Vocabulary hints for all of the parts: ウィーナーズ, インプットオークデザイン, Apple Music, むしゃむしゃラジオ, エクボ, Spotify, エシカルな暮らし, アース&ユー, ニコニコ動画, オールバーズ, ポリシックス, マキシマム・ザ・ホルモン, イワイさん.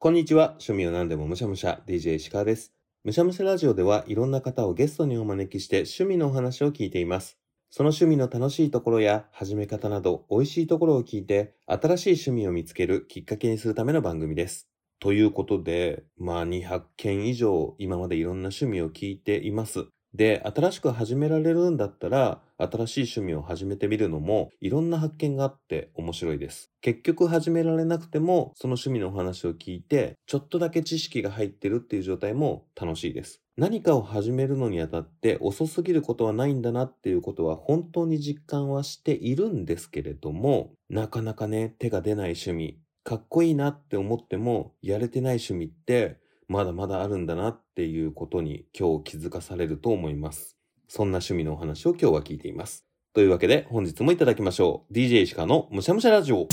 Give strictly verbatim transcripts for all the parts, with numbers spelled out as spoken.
こんにちは。趣味を何でもむしゃむしゃ ディージェー 石川です。むしゃむしゃラジオではいろんな方をゲストにお招きして趣味のお話を聞いています。その趣味の楽しいところや始め方など美味しいところを聞いて新しい趣味を見つけるきっかけにするための番組です。ということで、まあにひゃくけん以上今までいろんな趣味を聞いています。で、新しく始められるんだったら新しい趣味を始めてみるのもいろんな発見があって面白いです。結局始められなくてもその趣味のお話を聞いてちょっとだけ知識が入ってるっていう状態も楽しいです。何かを始めるのにあたって遅すぎることはないんだなっていうことは本当に実感はしているんですけれども、なかなかね、手が出ない趣味、かっこいいなって思ってもやれてない趣味ってまだまだあるんだなっていうことに今日気づかされると思います。そんな趣味のお話を今日は聞いています。というわけで本日もいただきましょう。ディージェー 石川のむしゃむしゃラジオ。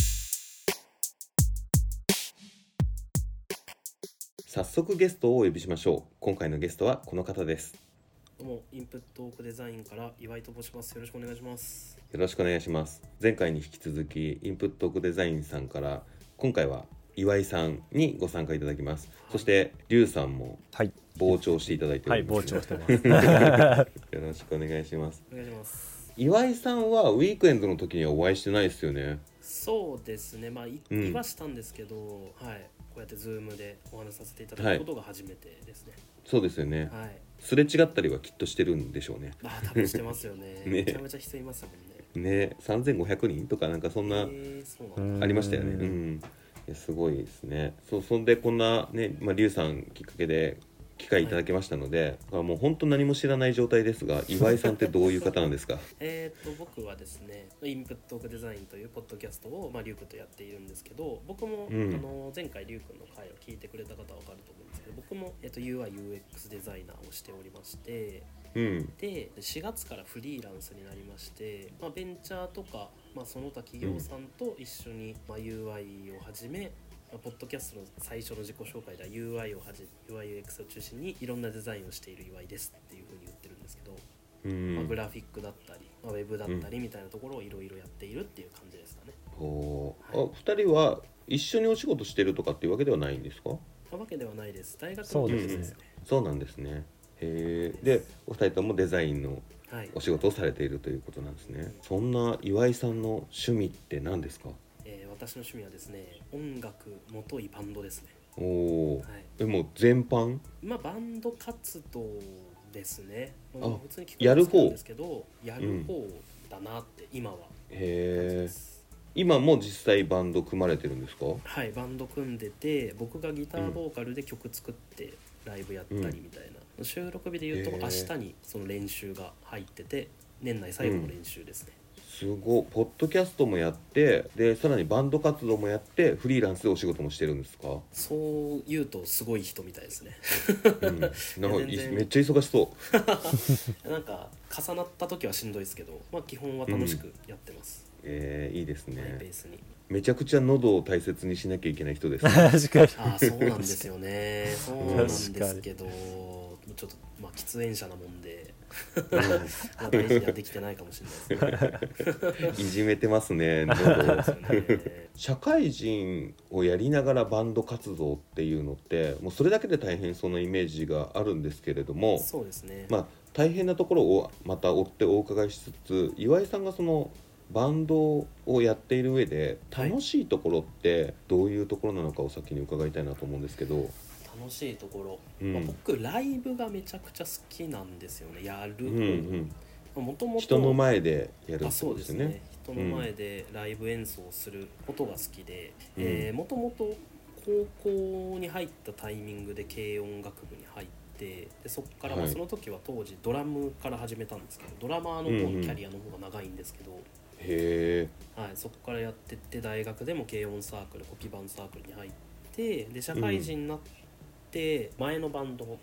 早速ゲストをお呼びしましょう。今回のゲストはこの方です。どうも、インプットオークデザインから岩井と申します。よろしくお願いします。よろしくお願いします。前回に引き続きインプットオークデザインさんから今回は岩井さんにご参加いただきます。そしてリュウさんも傍聴していただいております、ね。はい、はい、傍聴してます。よろしくお願いします。お願いします。岩井さんはウィークエンドの時にはお会いしてないですよね。そうですね。まあ言わしたんですけど、うん、はい、こうやってズームでお話しさせていただくことが初めてですね。はい、そうですよね、はい。すれ違ったりはきっとしてるんでしょうね。あ、多分してますよね。ね、めちゃめちゃ人いますもんね。ね、さんぜんごひゃくにんとかなんかそんな、えー、そうなんありましたよね。うん。すごいですね。そう、そんでこんなね、まあ、リュウさんきっかけで機会いただきましたので、はい、もう本当何も知らない状態ですが、岩井さんってどういう方なんですか？えっと僕はですね、インプットオークデザインというポッドキャストを、まあ、リュウ君とやっているんですけど、僕も、うん、あの前回リュウ君の回を聞いてくれた方は分かると思うんですけど、僕も、えー、と ユーアイユーエックス デザイナーをしておりまして、うん、でしがつからフリーランスになりまして、まあ、ベンチャーとか、まあ、その他企業さんと一緒に、まあ、ユーアイ をはじめ、まあ、ポッドキャストの最初の自己紹介では ユーアイ をはじ ユーアイユーエックス を中心にいろんなデザインをしている岩井ですっていう風に言ってるんですけど、うんまあ、グラフィックだったり、まあ、ウェブだったりみたいなところをいろいろやっているっていう感じですかね。お、はい、あ、ふたりは一緒にお仕事してるとかっていうわけではないんですか？わけではないです。大学の時ですね。そうなんですね。へー。で、お二人ともデザインのお仕事をされているということなんですね、はい、そんな岩井さんの趣味って何ですか？えー、私の趣味はですね、音楽もといバンドですね。おー、はい、でも全般？まあバンド活動ですね。あ、普通に聞くのも好きなんですけど、やる方だなって今は、うん、へー。今も実際バンド組まれてるんですか？はい、バンド組んでて、僕がギターボーカルで曲作ってライブやったりみたいな、うん、収録日で言うと明日にその練習が入ってて、年内最後の練習ですね、うん、すごい。ポッドキャストもやって、でさらにバンド活動もやって、フリーランスでお仕事もしてるんですか？そう言うとすごい人みたいですね、うん、なんかめっちゃ忙しそうなんか重なった時はしんどいですけど、まあ、基本は楽しくやってます、うん。えー、いいですね。ベースにめちゃくちゃ喉を大切にしなきゃいけない人です、ね、確かに。あ、そうなんですよね。そうなんですけど、ちょっと、まあ、喫煙者なもんで大事にはできてないかもしれないですねいじめてますね、喉をですよね。社会人をやりながらバンド活動っていうのって、もうそれだけで大変そうなイメージがあるんですけれども、そうですね、まあ、大変なところをまた追ってお伺いしつつ、岩井さんがそのバンドをやっている上で楽しいところってどういうところなのかを先に伺いたいなと思うんですけど。楽しいところ、うん、まあ、僕ライブがめちゃくちゃ好きなんですよね。やる、うんうん、もともと人の前でやるんですよね。あ、そうですね、人の前でライブ演奏することが好きで、うん、えー、もともと高校に入ったタイミングで軽音楽部に入って、でそこから、はい、その時は当時ドラムから始めたんですけど、ドラマーの方のキャリアの方が長いんですけど、うんうん、へー、はい、そこからやってって、大学でも軽音サークル、コピバンサークルに入って、で社会人になって前のバンドを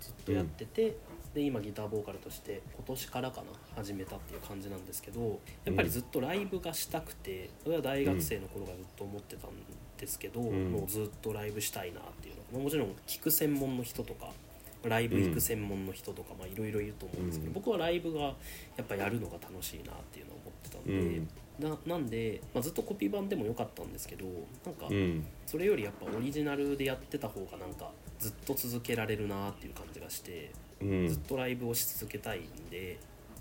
ずっとやってて、うん、で今ギターボーカルとして今年からかな始めたっていう感じなんですけど、やっぱりずっとライブがしたくて、それは大学生の頃からずっと思ってたんですけど、うん、もうずっとライブしたいなっていうの、もちろん聴く専門の人とかライブ行く専門の人とかいろいろいると思うんですけど、うん、僕はライブがやっぱやるのが楽しいなっていうのを思ってたので、うん、な, なんで、まあ、ずっとコピー版でもよかったんですけど、なんかそれよりやっぱオリジナルでやってた方がなんかずっと続けられるなっていう感じがして、うん、ずっとライブをし続けたいんで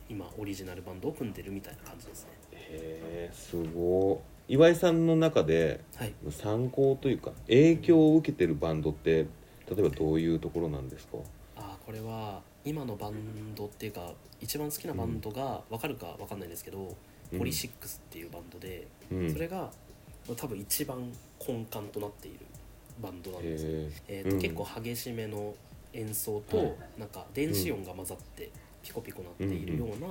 今オリジナルバンドを組んでるみたいな感じですね。へー、すごい。岩井さんの中で参考というか影響を受けてるバンドって例えばどういうところなんですか？あ、これは今のバンドっていうか一番好きなバンドが分かるか分かんないんですけど、うん、ポリシックスっていうバンドで、うん、それが多分一番根幹となっているバンドなんですよ、えーとうん、結構激しめの演奏となんか電子音が混ざってピコピコなっているような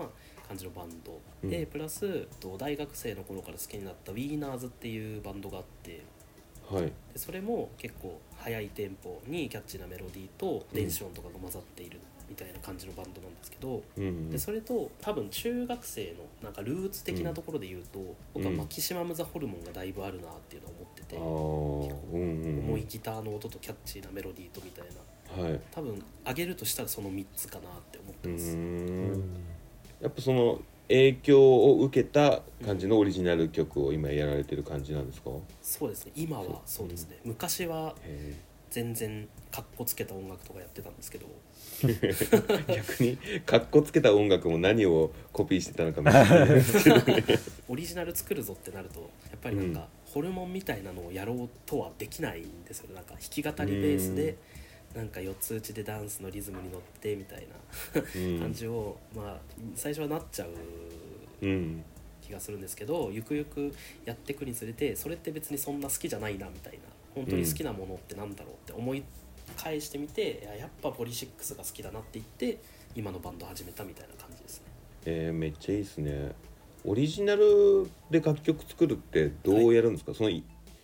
感じのバンド、うん、でプラス大学生の頃から好きになったウィーナーズっていうバンドがあって、はい、でそれも結構速いテンポにキャッチーなメロディーと電子音とかが混ざっているみたいな感じのバンドなんですけど、うん、でそれと多分中学生のなんかルーツ的なところで言うと、うん、僕はマキシマム・ザ・ホルモンがだいぶあるなっていうのを思ってて、うんうんうん、重いギターの音とキャッチーなメロディーとみたいな、はい、多分上げるとしたらそのみっつかなって思ってます。うん、やっぱその影響を受けた感じのオリジナル曲を今やられてる感じなんですか？うん、そうですね、今はそうですね、うん、昔は全然カッコつけた音楽とかやってたんですけど逆にカッコつけた音楽も何をコピーしてたのかみたいなオリジナル作るぞってなるとやっぱりなんかホルモンみたいなのをやろうとはできないんですよね。なんか弾き語りベースでなんか四つ打ちでダンスのリズムに乗ってみたいな感じを、うん、まあ最初はなっちゃう気がするんですけど、ゆくゆくやっていくにつれてそれって別にそんな好きじゃないなみたいな、本当に好きなものってなんだろうって思い返してみて、うん、いや、 やっぱポリシックスが好きだなって言って今のバンド始めたみたいな感じですね。えー、めっちゃいいですね。オリジナルで楽曲作るってどうやるんですか？はい、その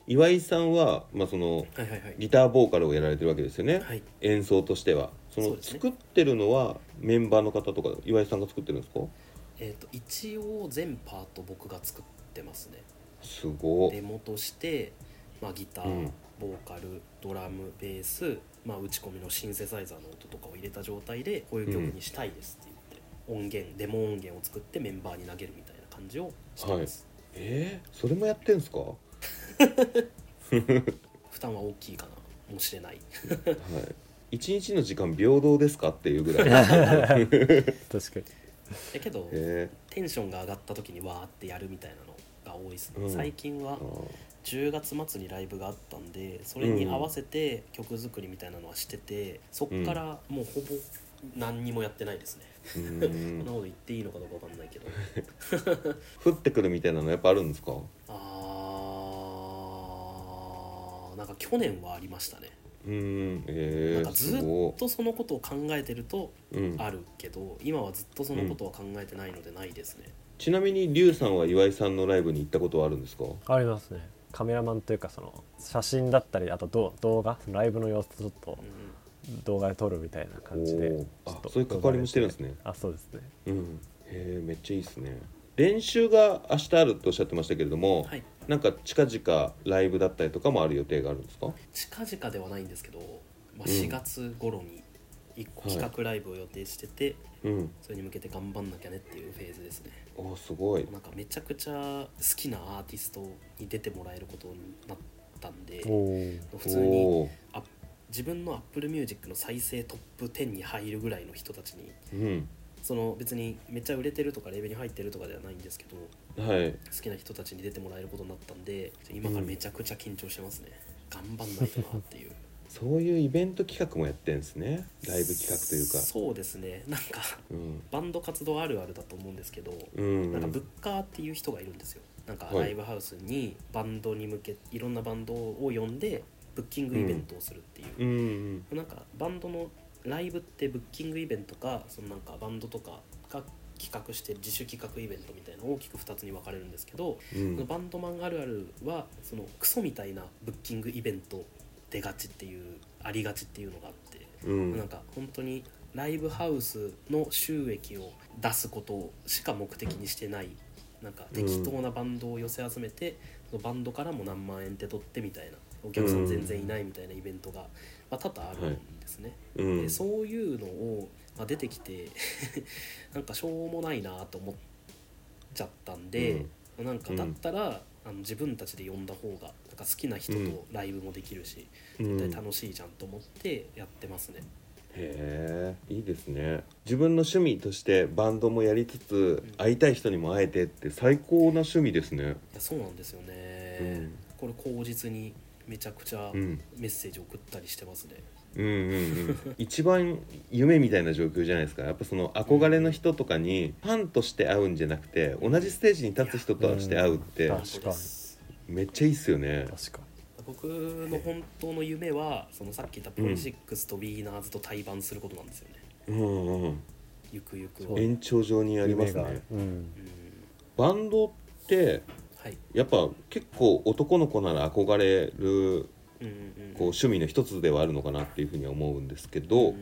岩井さんは、まあそのはいはいはい、ギターボーカルをやられてるわけですよね、はい、演奏としてはその作ってるのはメンバーの方とか岩井さんが作ってるんですか？えーと、一応全パート僕が作ってますね。すごい。デモとして、まあ、ギター、うん、ボーカル、ドラム、ベース、まあ、打ち込みのシンセサイザーの音とかを入れた状態でこういう曲にしたいですって言って、うん、音源、デモ音源を作ってメンバーに投げるみたいな感じをしてます、はい、えー、それもやってんすか？負担は大きいかなもしれない、はい、一日の時間平等ですかっていうぐらい確かに。だけど、えー、テンションが上がった時にわーってやるみたいなのが多いですね、うん、最近はじゅうがつまつにライブがあったんでそれに合わせて曲作りみたいなのはしてて、うん、そっからもうほぼ何にもやってないですね。こんなこと言っていいのかどうか分かんないけど降ってくるみたいなのやっぱあるんですか？あなんか去年はありましたね。うん、えー、なんかずっとそのことを考えてるとあるけど、うん、今はずっとそのことは考えてないのでないですね、うん、ちなみにリュウさんは岩井さんのライブに行ったことはあるんですか？ありますね。カメラマンというかその写真だったりあと動画ライブの様子とちょっと動画で撮るみたいな感じで、うん、あそういう関わりもしてるんですね。あそうですね、うん、へめっちゃいいですね。練習が明日あるとおっしゃってましたけれども、はい、なんか近々ライブだったりとかもある予定があるんですか？近々ではないんですけど、まあ、しがつ頃にいっこ企画ライブを予定してて、はいうん、それに向けて頑張んなきゃねっていうフェーズですね。おすごい。なんかめちゃくちゃ好きなアーティストに出てもらえることになったんで普通にあ自分の Apple Music の再生トップじゅうに入るぐらいの人たちに、うんその別にめっちゃ売れてるとかレベルに入ってるとかではないんですけど、はい、好きな人たちに出てもらえることになったんで今からめちゃくちゃ緊張してますね、うん、頑張んないとなっていうそういうイベント企画もやってるんですね。ライブ企画というかそうですねなんか、うん、バンド活動あるあるだと思うんですけど、うん、なんかブッカーっていう人がいるんですよ。なんかライブハウスにバンドに向け、はい、いろんなバンドを呼んでブッキングイベントをするっていう、うんうんうん、なんかバンドのライブってブッキングイベントか、そのなんかバンドとかが企画して自主企画イベントみたいな大きくふたつに分かれるんですけど、うん、そのバンドマンあるあるはそのクソみたいなブッキングイベント出がちっていうありがちっていうのがあって、うん、なんか本当にライブハウスの収益を出すことしか目的にしてないなんか適当なバンドを寄せ集めて、うん、そのバンドからも何万円って取ってみたいなお客さん全然いないみたいなイベントが、まあ、多々あるんですね、はいうん、でそういうのを、まあ、出てきてなんかしょうもないなと思っちゃったんで、うん、なんかだったら、うん、あの自分たちで呼んだ方がなんか好きな人とライブもできるし、うん、絶対楽しいじゃんと思ってやってますね。へえ、いいですね。自分の趣味としてバンドもやりつつ、うん、会いたい人にも会えてって最高な趣味ですね。いやそうなんですよね、うん、これ口実にめちゃくちゃメッセージ送ったりしてますね、うんうんうん、一番夢みたいな状況じゃないですか。やっぱその憧れの人とかにファンとして会うんじゃなくて同じステージに立つ人として会うって確かにめっちゃいいっすよね。確かに僕の本当の夢はそのさっき言ったプロシックスとビーナーズと対バンすることなんですよね、うんうんうん、ゆくゆく延長上にありますね、うんうん、バンドってやっぱ結構男の子なら憧れるこう趣味の一つではあるのかなっていうふうには思うんですけど、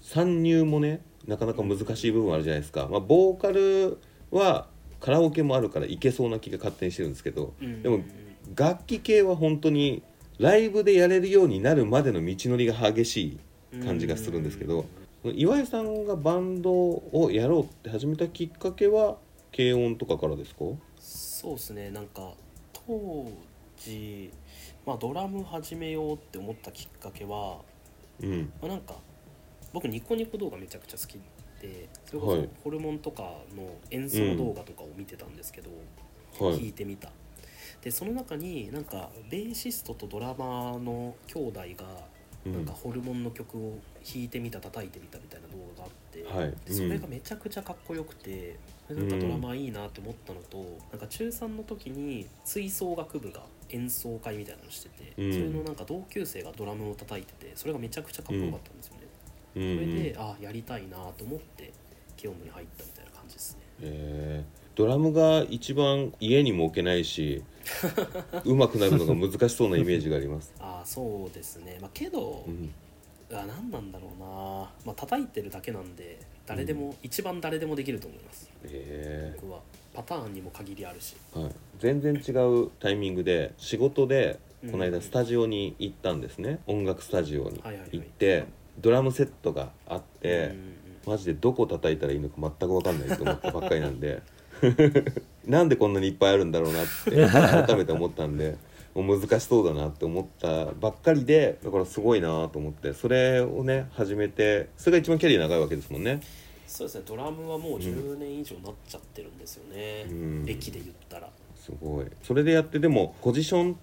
参入もねなかなか難しい部分あるじゃないですか、まあ、ボーカルはカラオケもあるからいけそうな気が勝手にしてるんですけど、でも楽器系は本当にライブでやれるようになるまでの道のりが激しい感じがするんですけど、岩井さんがバンドをやろうって始めたきっかけは軽音とかからですか？そうですね、なんか当時、まあ、ドラム始めようって思ったきっかけは、うんまあ、なんか僕ニコニコ動画めちゃくちゃ好きで、それこそホルモンとかの演奏動画とかを見てたんですけど、うん、聞いてみた、はい、でその中になんかベーシストとドラマーの兄弟がなんかホルモンの曲を弾いてみた叩いてみたみたいな動画があって、はい、でそれがめちゃくちゃかっこよくてなんかドラマいいなって思ったのと、うん、なんか中さんの時に吹奏楽部が演奏会みたいなのしてて、うん、それのなんか同級生がドラムを叩いててそれがめちゃくちゃかっこよかったんですよね、うん、それであやりたいなと思ってケオムに入ったみたいな感じですね、えー、ドラムが一番家にも置けないし上手くなるのが難しそうなイメージがありますあそうですね、まあ、けど、うん、あ何なんだろうな、まあ、叩いてるだけなんで誰でも、うん、一番誰でもできると思います、えー、僕はパターンにも限りあるし、はい、全然違うタイミングで仕事でこの間スタジオに行ったんですね、うん、音楽スタジオに行って、はいはいはい、ドラムセットがあって、うんうん、マジでどこ叩いたらいいのか全く分かんないと思ったばっかりなんでなんでこんなにいっぱいあるんだろうなって改めて思ったんでもう難しそうだなって思ったばっかりで、だからすごいなと思ってそれをね始めて、それが一番キャリア長いわけですもんね。そうですね、ドラムはもうじゅうねん以上なっちゃってるんですよね、うん、歴で言ったらすごい。それでやってでもポジション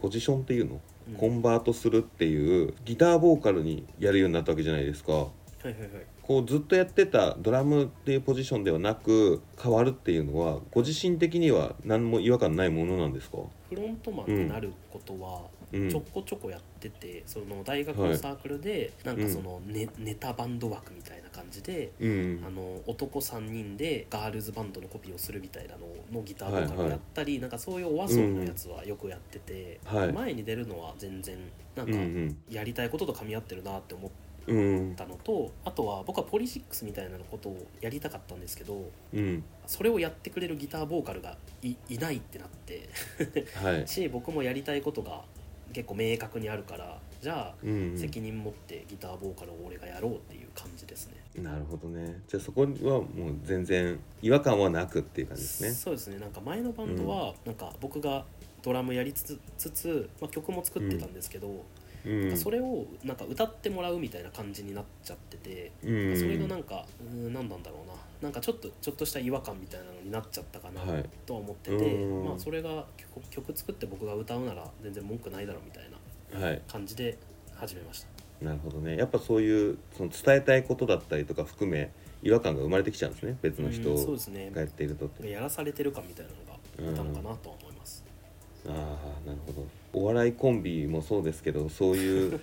ポジションっていうの、うん、コンバートするっていうギターボーカルにやるようになったわけじゃないですか、はいはいはい、こうずっとやってたドラムっていうポジションではなく変わるっていうのはご自身的には何も違和感ないものなんですか？フロントマンになることはちょこちょこやってて、うん、その大学のサークルでなんかその ネ,、うん、ネタバンド枠みたいな感じで、うん、あの男さんにんでガールズバンドのコピーをするみたいなののギターボーカルやったり、はいはい、なんかそういうお遊びのやつはよくやってて、うん、前に出るのは全然なんかやりたいことと噛み合ってるなって思ってうん、たのと、あとは僕はポリシックスみたいなことをやりたかったんですけど、うん、それをやってくれるギターボーカルが い, いないってなってはい、し僕もやりたいことが結構明確にあるからじゃあ、うんうん、責任持ってギターボーカルを俺がやろうっていう感じですね。なるほどね。じゃあそこはもう全然違和感はなくっていう感じですね。そうですね、なんか前のバンドはなんか僕がドラムやりつ つ, つ, つ、まあ、曲も作ってたんですけど、うんなんかそれをなんか歌ってもらうみたいな感じになっちゃってて、うん、それがなんか何なんだろうな、なんかちょっとちょっとした違和感みたいなのになっちゃったかなとは思ってて、はいうんまあ、それが 曲, 曲作って僕が歌うなら全然文句ないだろうみたいな感じで始めました、はい、なるほどね。やっぱそういうその伝えたいことだったりとか含め違和感が生まれてきちゃうんですね、別の人がやっていると、うんそうですね、やらされてる感みたいなのがいたのかなとは思います。あーなるほど。お笑いコンビもそうですけどそういう、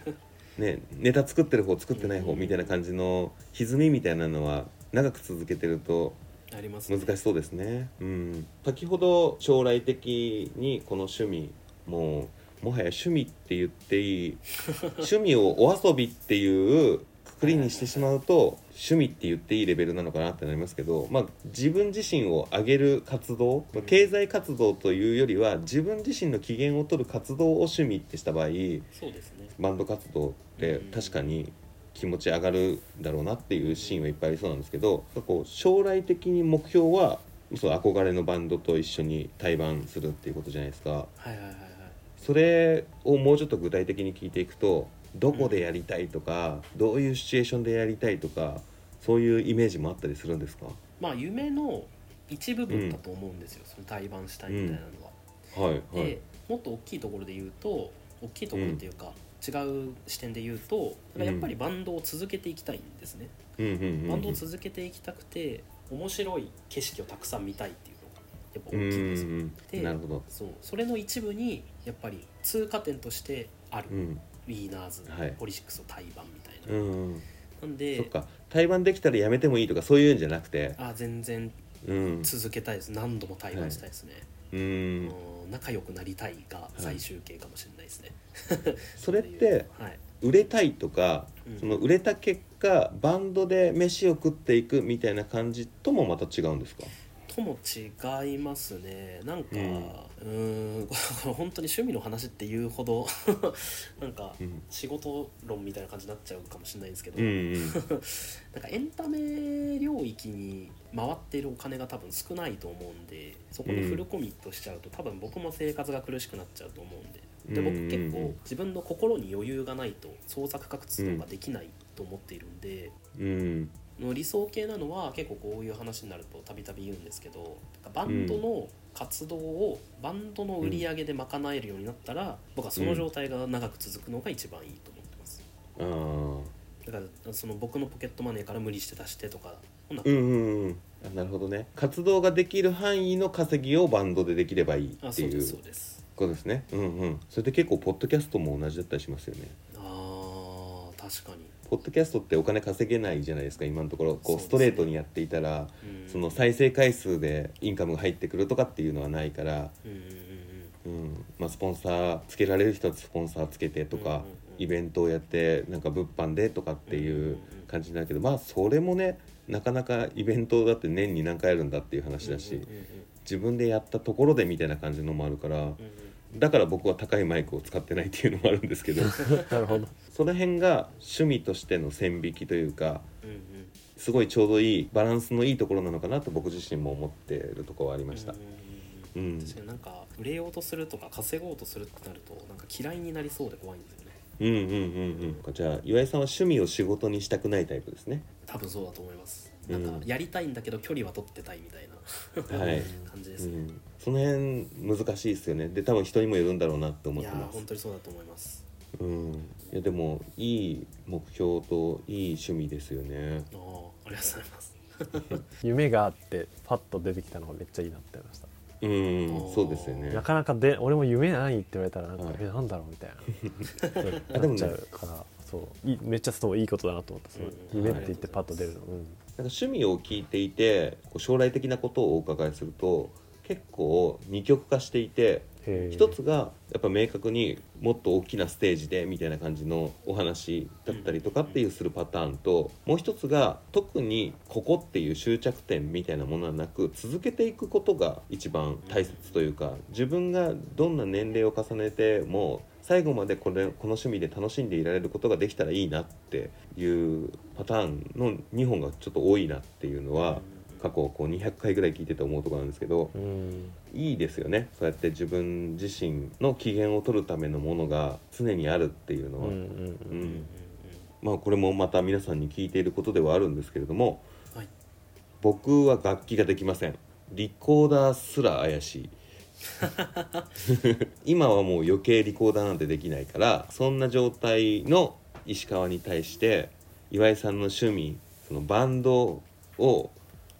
ね、ネタ作ってる方作ってない方みたいな感じの歪みみたいなのは長く続けてると難しそうですね、うん、先ほど将来的にこの趣味もうもはや趣味って言っていい趣味をお遊びっていうくくりにしてしまうと趣味って言っていいレベルなのかなってなりますけど、まあ、自分自身を上げる活動、まあ、経済活動というよりは自分自身の機嫌を取る活動を趣味ってした場合、そうですね、バンド活動って確かに気持ち上がるだろうなっていうシーンはいっぱいありそうなんですけど、こう将来的に目標はその憧れのバンドと一緒に対バンするっていうことじゃないですか。はいはいはいはい、それをもうちょっと具体的に聞いていくと、どこでやりたいとか、うん、どういうシチュエーションでやりたいとか、そういうイメージもあったりするんですか？まあ夢の一部分だと思うんですよ、うん、その対バンしたいみたいなのは、うん、はいはい、でもっと大きいところで言うと、大きいところっていうか、うん、違う視点で言うと、やっぱりバンドを続けていきたいんですね、うんうんうんうん、バンドを続けていきたくて面白い景色をたくさん見たいっていうのがやっぱ大きいんですよ、うんうん、で、なるほど、そう、それの一部にやっぱり通過点としてある、うん、ウィーナーズ、はい、ポリシックスを対バンみたいな、うん、なんでそっか、対バンできたらやめてもいいとかそういうんじゃなくて、あ、全然続けたいです、うん、何度も対バンしたいですね、はい、うん、仲良くなりたいが最終形かもしれないですね、はい、それって売れたいとか、うん、その売れた結果バンドで飯を食っていくみたいな感じともまた違うんですか？とも違いますね。なんか、うん、うーん本当に趣味の話っていうほどなんか仕事論みたいな感じになっちゃうかもしれないんですけど、うんうん、なんかエンタメ領域に回ってるお金が多分少ないと思うんで、そこにフルコミットしちゃうと多分僕も生活が苦しくなっちゃうと思うんで、で僕結構自分の心に余裕がないと創作活動ができないと思っているんで、うん、の理想系なのは結構こういう話になるとたびたび言うんですけど、バンドの活動をバンドの売り上げで賄えるようになったら、うん、僕はその状態が長く続くのが一番いいと思ってます、うん、だからその僕のポケットマネーから無理して出してとか、うんうんうん、あ、なるほどね、活動ができる範囲の稼ぎをバンドでできればいいっていうことですね。うんうん、それで結構ポッドキャストも同じだったりしますよね。あ、確かにポッドキャストってお金稼げないじゃないですか今のところ。こうストレートにやっていたら、その再生回数でインカムが入ってくるとかっていうのはないから、うん、まあスポンサーつけられる人はスポンサーつけてとか、イベントをやってなんか物販でとかっていう感じになるけど、まあそれもね、なかなかイベントだって年に何回やるんだっていう話だし、自分でやったところでみたいな感じのもあるから、だから僕は高いマイクを使ってないっていうのもあるんですけどなるほど、その辺が趣味としての線引きというか、うんうん、すごいちょうどいいバランスのいいところなのかなと僕自身も思ってるところはありました、うんうんうん、確かになんか売れようとするとか稼ごうとするってなるとなんか嫌いになりそうで怖いんですよね。うんうんうんうん、じゃあ岩井さんは趣味を仕事にしたくないタイプですね。多分そうだと思います。なんかやりたいんだけど距離は取ってたいみたいな、はい、感じですね、うん、その辺難しいですよね。で多分人にもよるんだろうなって思ってます。いや本当にそうだと思います、うん、いやでもいい目標といい趣味ですよね。 あ, ありがとうございます夢があってパッと出てきたのがめっちゃいいなって思いました。うん、そうですよね。なかなかで俺も夢ないって言われたらなんか、はい、えなんだろうみたいななっちゃうからそういめっちゃそういいことだなと思った。夢って言ってパッと出るの、うん、なんか趣味を聞いていて将来的なことをお伺いすると結構二極化していて、一つがやっぱ明確にもっと大きなステージでみたいな感じのお話だったりとかっていうするパターンと、もう一つが特にここっていう終着点みたいなものはなく続けていくことが一番大切というか、自分がどんな年齢を重ねても最後までこれ、この趣味で楽しんでいられることができたらいいなっていうパターンのにほんがちょっと多いなっていうのは過去こうにひゃっかいぐらい聞いてて思うところなんですけど、うん、いいですよね。そうやって自分自身の機嫌を取るためのものが常にあるっていうのは、うんうんうん、まあこれもまた皆さんに聞いていることではあるんですけれども、はい、僕は楽器ができません。リコーダーすら怪しい今はもう余計リコーダーなんてできないから、そんな状態の石川に対して岩井さんの趣味そのバンドを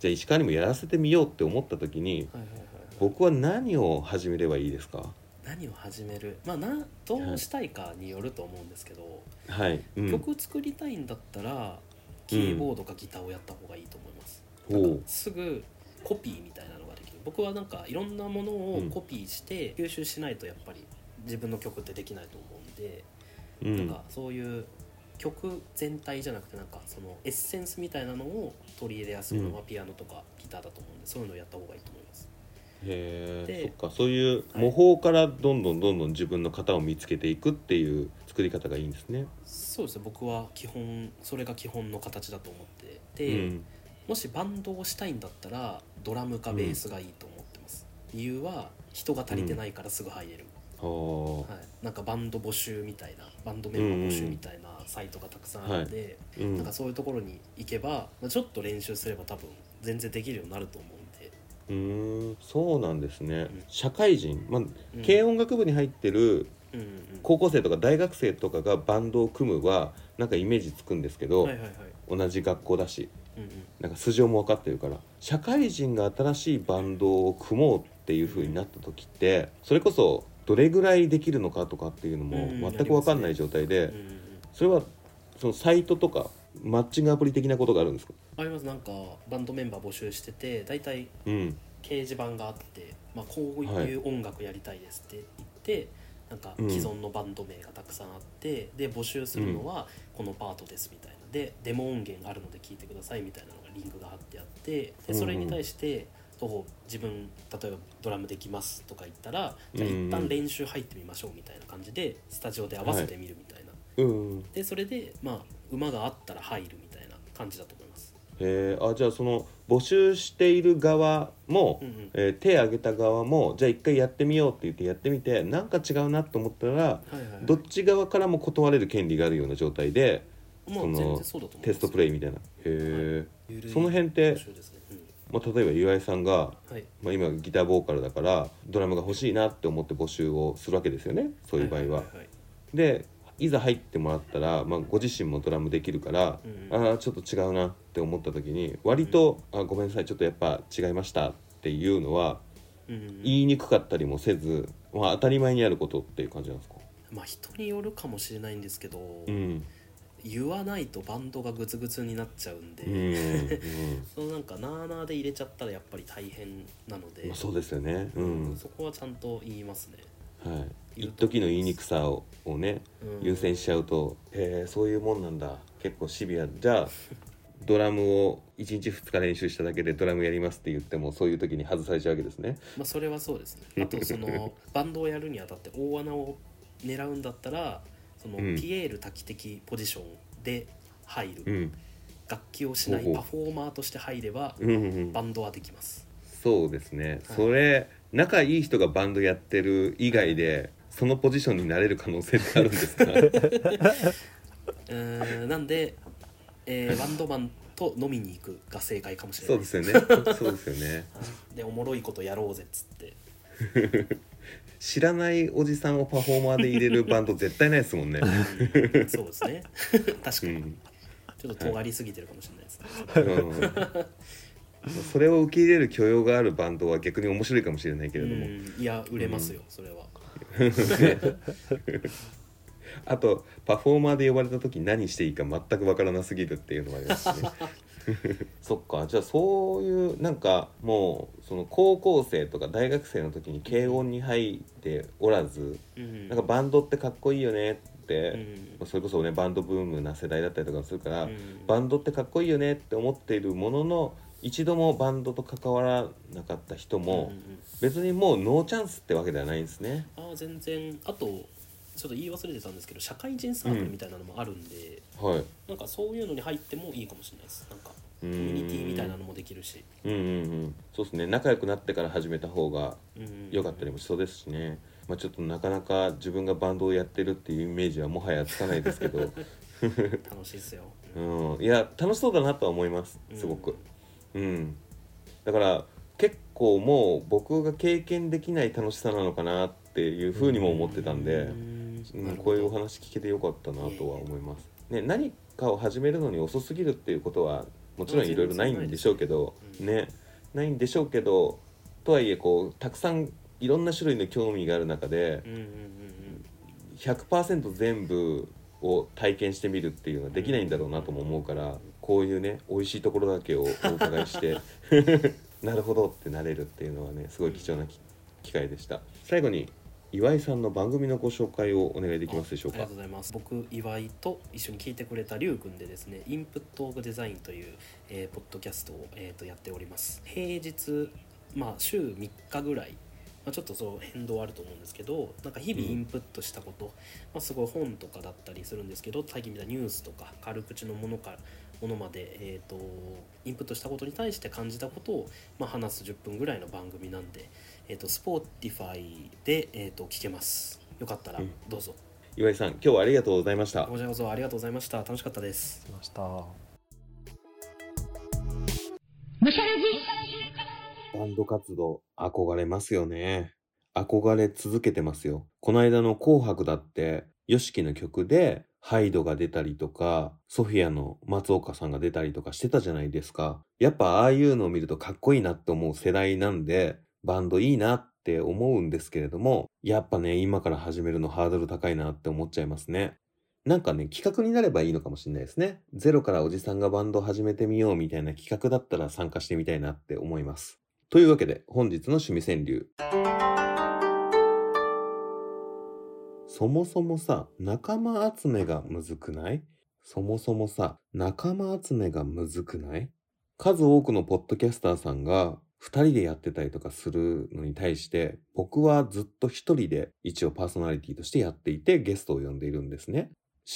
じゃあ石川にもやらせてみようって思った時に、はいはいはいはい、僕は何を始めればいいですか？何を始める、まあ、などうしたいかによると思うんですけど、はいうん、曲作りたいんだったらキーボードかギターをやった方がいいと思います、うん、なんかすぐコピーみたいなのができる。僕はなんかいろんなものをコピーして吸収しないとやっぱり自分の曲ってできないと思うんで、うん、なんかそういう曲全体じゃなくてなんかそのエッセンスみたいなのを取り入れやすいのはピアノとかギターだと思うので、そういうのをやった方がいいと思います。へえ、そっか、そういう模倣からどんどんどんどん自分の型を見つけていくっていう作り方がいいんですね。そうですね、僕は基本それが基本の形だと思ってて、うん、もしバンドをしたいんだったらドラムかベースがいいと思ってます、うん、理由は人が足りてないからすぐ入れる、うんはい、なんかバンド募集みたいなバンドメンバー募集みたいなサイトがたくさんあるので、うんはいうん、なんかそういうところに行けばちょっと練習すれば多分全然できるようになると思う。うーん、そうなんですね、うん、社会人、まあ、うん、軽音楽部に入ってる高校生とか大学生とかがバンドを組むはなんかイメージつくんですけど、はいはいはい、同じ学校だし、うんうん、なんか筋をも分かってるから社会人が新しいバンドを組もうっていう風になった時ってそれこそどれぐらいできるのかとかっていうのも全く分かんない状態で、うんうんね、それはそのサイトとかマッチングアプリ的なことがあるんですか？あります。なんかバンドメンバー募集しててだいたい掲示板があって、まあ、こういう音楽やりたいですって言って、はい、なんか既存のバンド名がたくさんあってで募集するのはこのパートですみたいなでデモ音源があるので聞いてくださいみたいなのがリンクが貼ってあってでそれに対して自分例えばドラムできますとか言ったらじゃあ一旦練習入ってみましょうみたいな感じでスタジオで合わせてみるみたいな、はいうん、でそれで、まあ、馬があったら入るみたいな感じだと思います。えー、あじゃあその募集している側も、うんうんえー、手挙げた側もじゃあ一回やってみようって言ってやってみてなんか違うなと思ったら、はいはいはい、どっち側からも断れる権利があるような状態で、まあ、そのそうだと思テストプレイみたいな、へえ、はい、その辺って、ねうんまあ、例えば岩井さんが、はいまあ、今ギターボーカルだからドラムが欲しいなって思って募集をするわけですよね、そういう場合は、はいはいはいはい、でいざ入ってもらったら、まあ、ご自身もドラムできるから、うん、ああちょっと違うなって思った時に割と、うん、あごめんなさいちょっとやっぱ違いましたっていうのは、うん、言いにくかったりもせず、まあ、当たり前にあることっていう感じなんですか？まあ人によるかもしれないんですけど、うん、言わないとバンドがグツグツになっちゃうんで、うんうん、そのなんかなーなーで入れちゃったらやっぱり大変なので、まあ、そうですよね、うん、そこはちゃんと言いますね。はい、一時の言いにくさを、をね、うん、優先しちゃうと、へえそういうもんなんだ、結構シビア。じゃあドラムをいちにちふつか練習しただけでドラムやりますって言ってもそういう時に外されちゃうわけですね。まあ、それはそうですね。あとそのバンドをやるにあたって大穴を狙うんだったらそのピエール多機的ポジションで入る、うん、楽器をしないパフォーマーとして入れば、うんうん、バンドはできます。そうですね、はい、それ仲いい人がバンドやってる以外でそのポジションになれる可能性ってあるんですか？うーんなんで、えー、バンドマンと飲みに行くが正解かもしれないです。そうですよね、そうですよねでおもろいことやろうぜっつって知らないおじさんをパフォーマーで入れるバンド絶対ないですもんねそうですね確かに、うん、ちょっと尖りすぎてるかもしれないですね、はいそれを受け入れる許容があるバンドは逆に面白いかもしれないけれども、うんいや売れますよ、うん、それはあとパフォーマーで呼ばれた時何していいか全く分からなすぎるっていうのもありますねそっか、じゃあそういうなんかもうその高校生とか大学生の時に軽音に入っておらず、うん、なんかバンドってかっこいいよねうん、それこそねバンドブームな世代だったりとかするから、うん、バンドってかっこいいよねって思っているものの一度もバンドと関わらなかった人も、うんうん、別にもうノーチャンスってわけではないんですね。あ全然、あとちょっと言い忘れてたんですけど社会人サークルみたいなのもあるんで、うんはい、なんかそういうのに入ってもいいかもしれないです。なんかコミュニティみたいなのもできるし、うんうんうん、そうですね、仲良くなってから始めた方が良かったりもしそうですしね、うんうんうんまあ、ちょっとなかなか自分がバンドをやってるっていうイメージはもはやつかないですけど楽しいですよ、うん、いや楽しそうだなとは思いますすごく、うんうん、だから結構もう僕が経験できない楽しさなのかなっていうふうにも思ってたんで、うんうん、こういうお話聞けてよかったなとは思います、ね、何かを始めるのに遅すぎるっていうことはもちろんいろいろないんでしょうけど、うん、ね、ないんでしょうけどとはいえこうたくさんいろんな種類の興味がある中で ひゃくパーセント 全部を体験してみるっていうのはできないんだろうなとも思うからこういうね美味しいところだけをお伺いしてなるほどってなれるっていうのはねすごい貴重な機会でした。最後に岩井さんの番組のご紹介をお願いできますでしょうか。ありがとうございます。僕岩井と一緒に聞いてくれたりゅうくんでですね、インプットデザインという、えー、ポッドキャストを、えー、とやっております。平日、まあ、週みっかぐらい、まあ、ちょっとそう変動あると思うんですけど、なんか日々インプットしたこと、うん、まあ、すごい本とかだったりするんですけど、最近見たニュースとか軽口のものからものまで、えー、とインプットしたことに対して感じたことを、まあ、話すじゅっぷんぐらいの番組なんで、えー、と Spotify で、えー、と聞けます。よかったらどうぞ、うん、岩井さん今日はありがとうございました。こちらこそありがとうございました。楽しかったです。ましたバンド活動憧れますよね。憧れ続けてますよ。この間の紅白だってYOSHIKIの曲でハイドが出たりとか、ソフィアの松岡さんが出たりとかしてたじゃないですか。やっぱああいうのを見るとかっこいいなって思う世代なんで、バンドいいなって思うんですけれども、やっぱね今から始めるのハードル高いなって思っちゃいますね。なんかね企画になればいいのかもしれないですね。ゼロからおじさんがバンド始めてみようみたいな企画だったら参加してみたいなって思います。というわけで本日の趣味川柳、そもそもさ、仲間集めがむずくない?そもそもさ、仲間集めがむずくない?数多くのポッドキャスターさんがふたりでやってたりとかするのに対して、僕はずっとひとりで一応パーソナリティとしてやっていて、ゲストを呼んでいるんですね。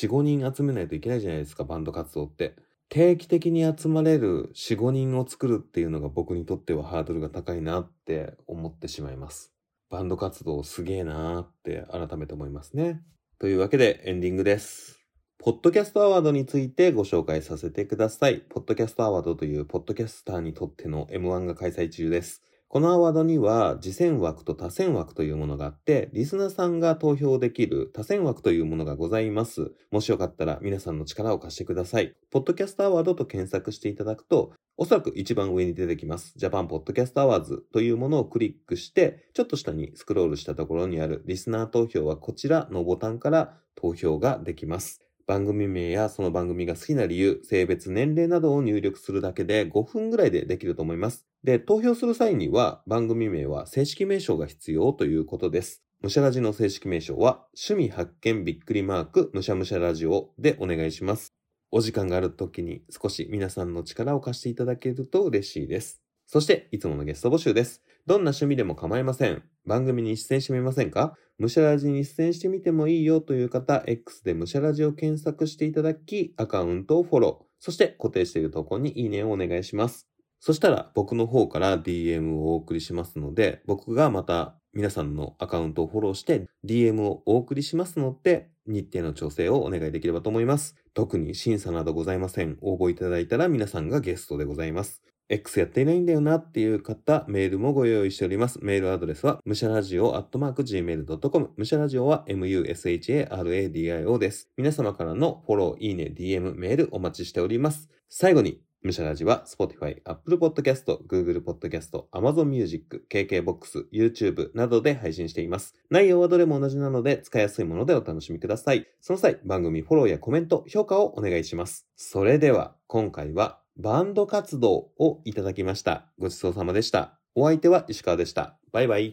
よん、ごにん集めないといけないじゃないですか、バンド活動って。定期的に集まれる よん、ごにんを作るっていうのが僕にとってはハードルが高いなって思ってしまいます。バンド活動すげえなーって改めて思いますね。というわけでエンディングです。ポッドキャストアワードについてご紹介させてください。ポッドキャストアワードというポッドキャスターにとっての エムワン が開催中です。このアワードには次戦枠と他戦枠というものがあって、リスナーさんが投票できる他戦枠というものがございます。もしよかったら皆さんの力を貸してください。ポッドキャストアワードと検索していただくと、おそらく一番上に出てきます。ジャパンポッドキャストアワーズというものをクリックして、ちょっと下にスクロールしたところにあるリスナー投票はこちらのボタンから投票ができます。番組名やその番組が好きな理由、性別、年齢などを入力するだけでごふんぐらいでできると思います。で、投票する際には番組名は正式名称が必要ということです。むしゃらじの正式名称は趣味発見びっくりマークむしゃむしゃラジオでお願いします。お時間があるときに少し皆さんの力を貸していただけると嬉しいです。そしていつものゲスト募集です。どんな趣味でも構いません。番組に出演してみませんか?むしゃらじに出演してみてもいいよという方、X でむしゃらじを検索していただき、アカウントをフォロー。そして固定している投稿にいいねをお願いします。そしたら僕の方から ディーエム をお送りしますので、僕がまた皆さんのアカウントをフォローして ディーエム をお送りしますので、日程の調整をお願いできればと思います。特に審査などございません。応募いただいたら皆さんがゲストでございます。X やっていないんだよなっていう方、メールもご用意しております。メールアドレスはむしゃらじお アットマーク ジーメール ドットコム、 むしゃらじおは エムユーエスエイチエーアールエーディーアイオー です。皆様からのフォロー、いいね、ディーエム、メールお待ちしております。最後に、むしゃらじは Spotify、Apple Podcast、Google Podcast、Amazon Music、ケーケーボックス、YouTube などで配信しています。内容はどれも同じなので使いやすいものでお楽しみください。その際、番組フォローやコメント、評価をお願いします。それでは、今回はバンド活動をいただきました。ごちそうさまでした。お相手は石川でした。バイバイ。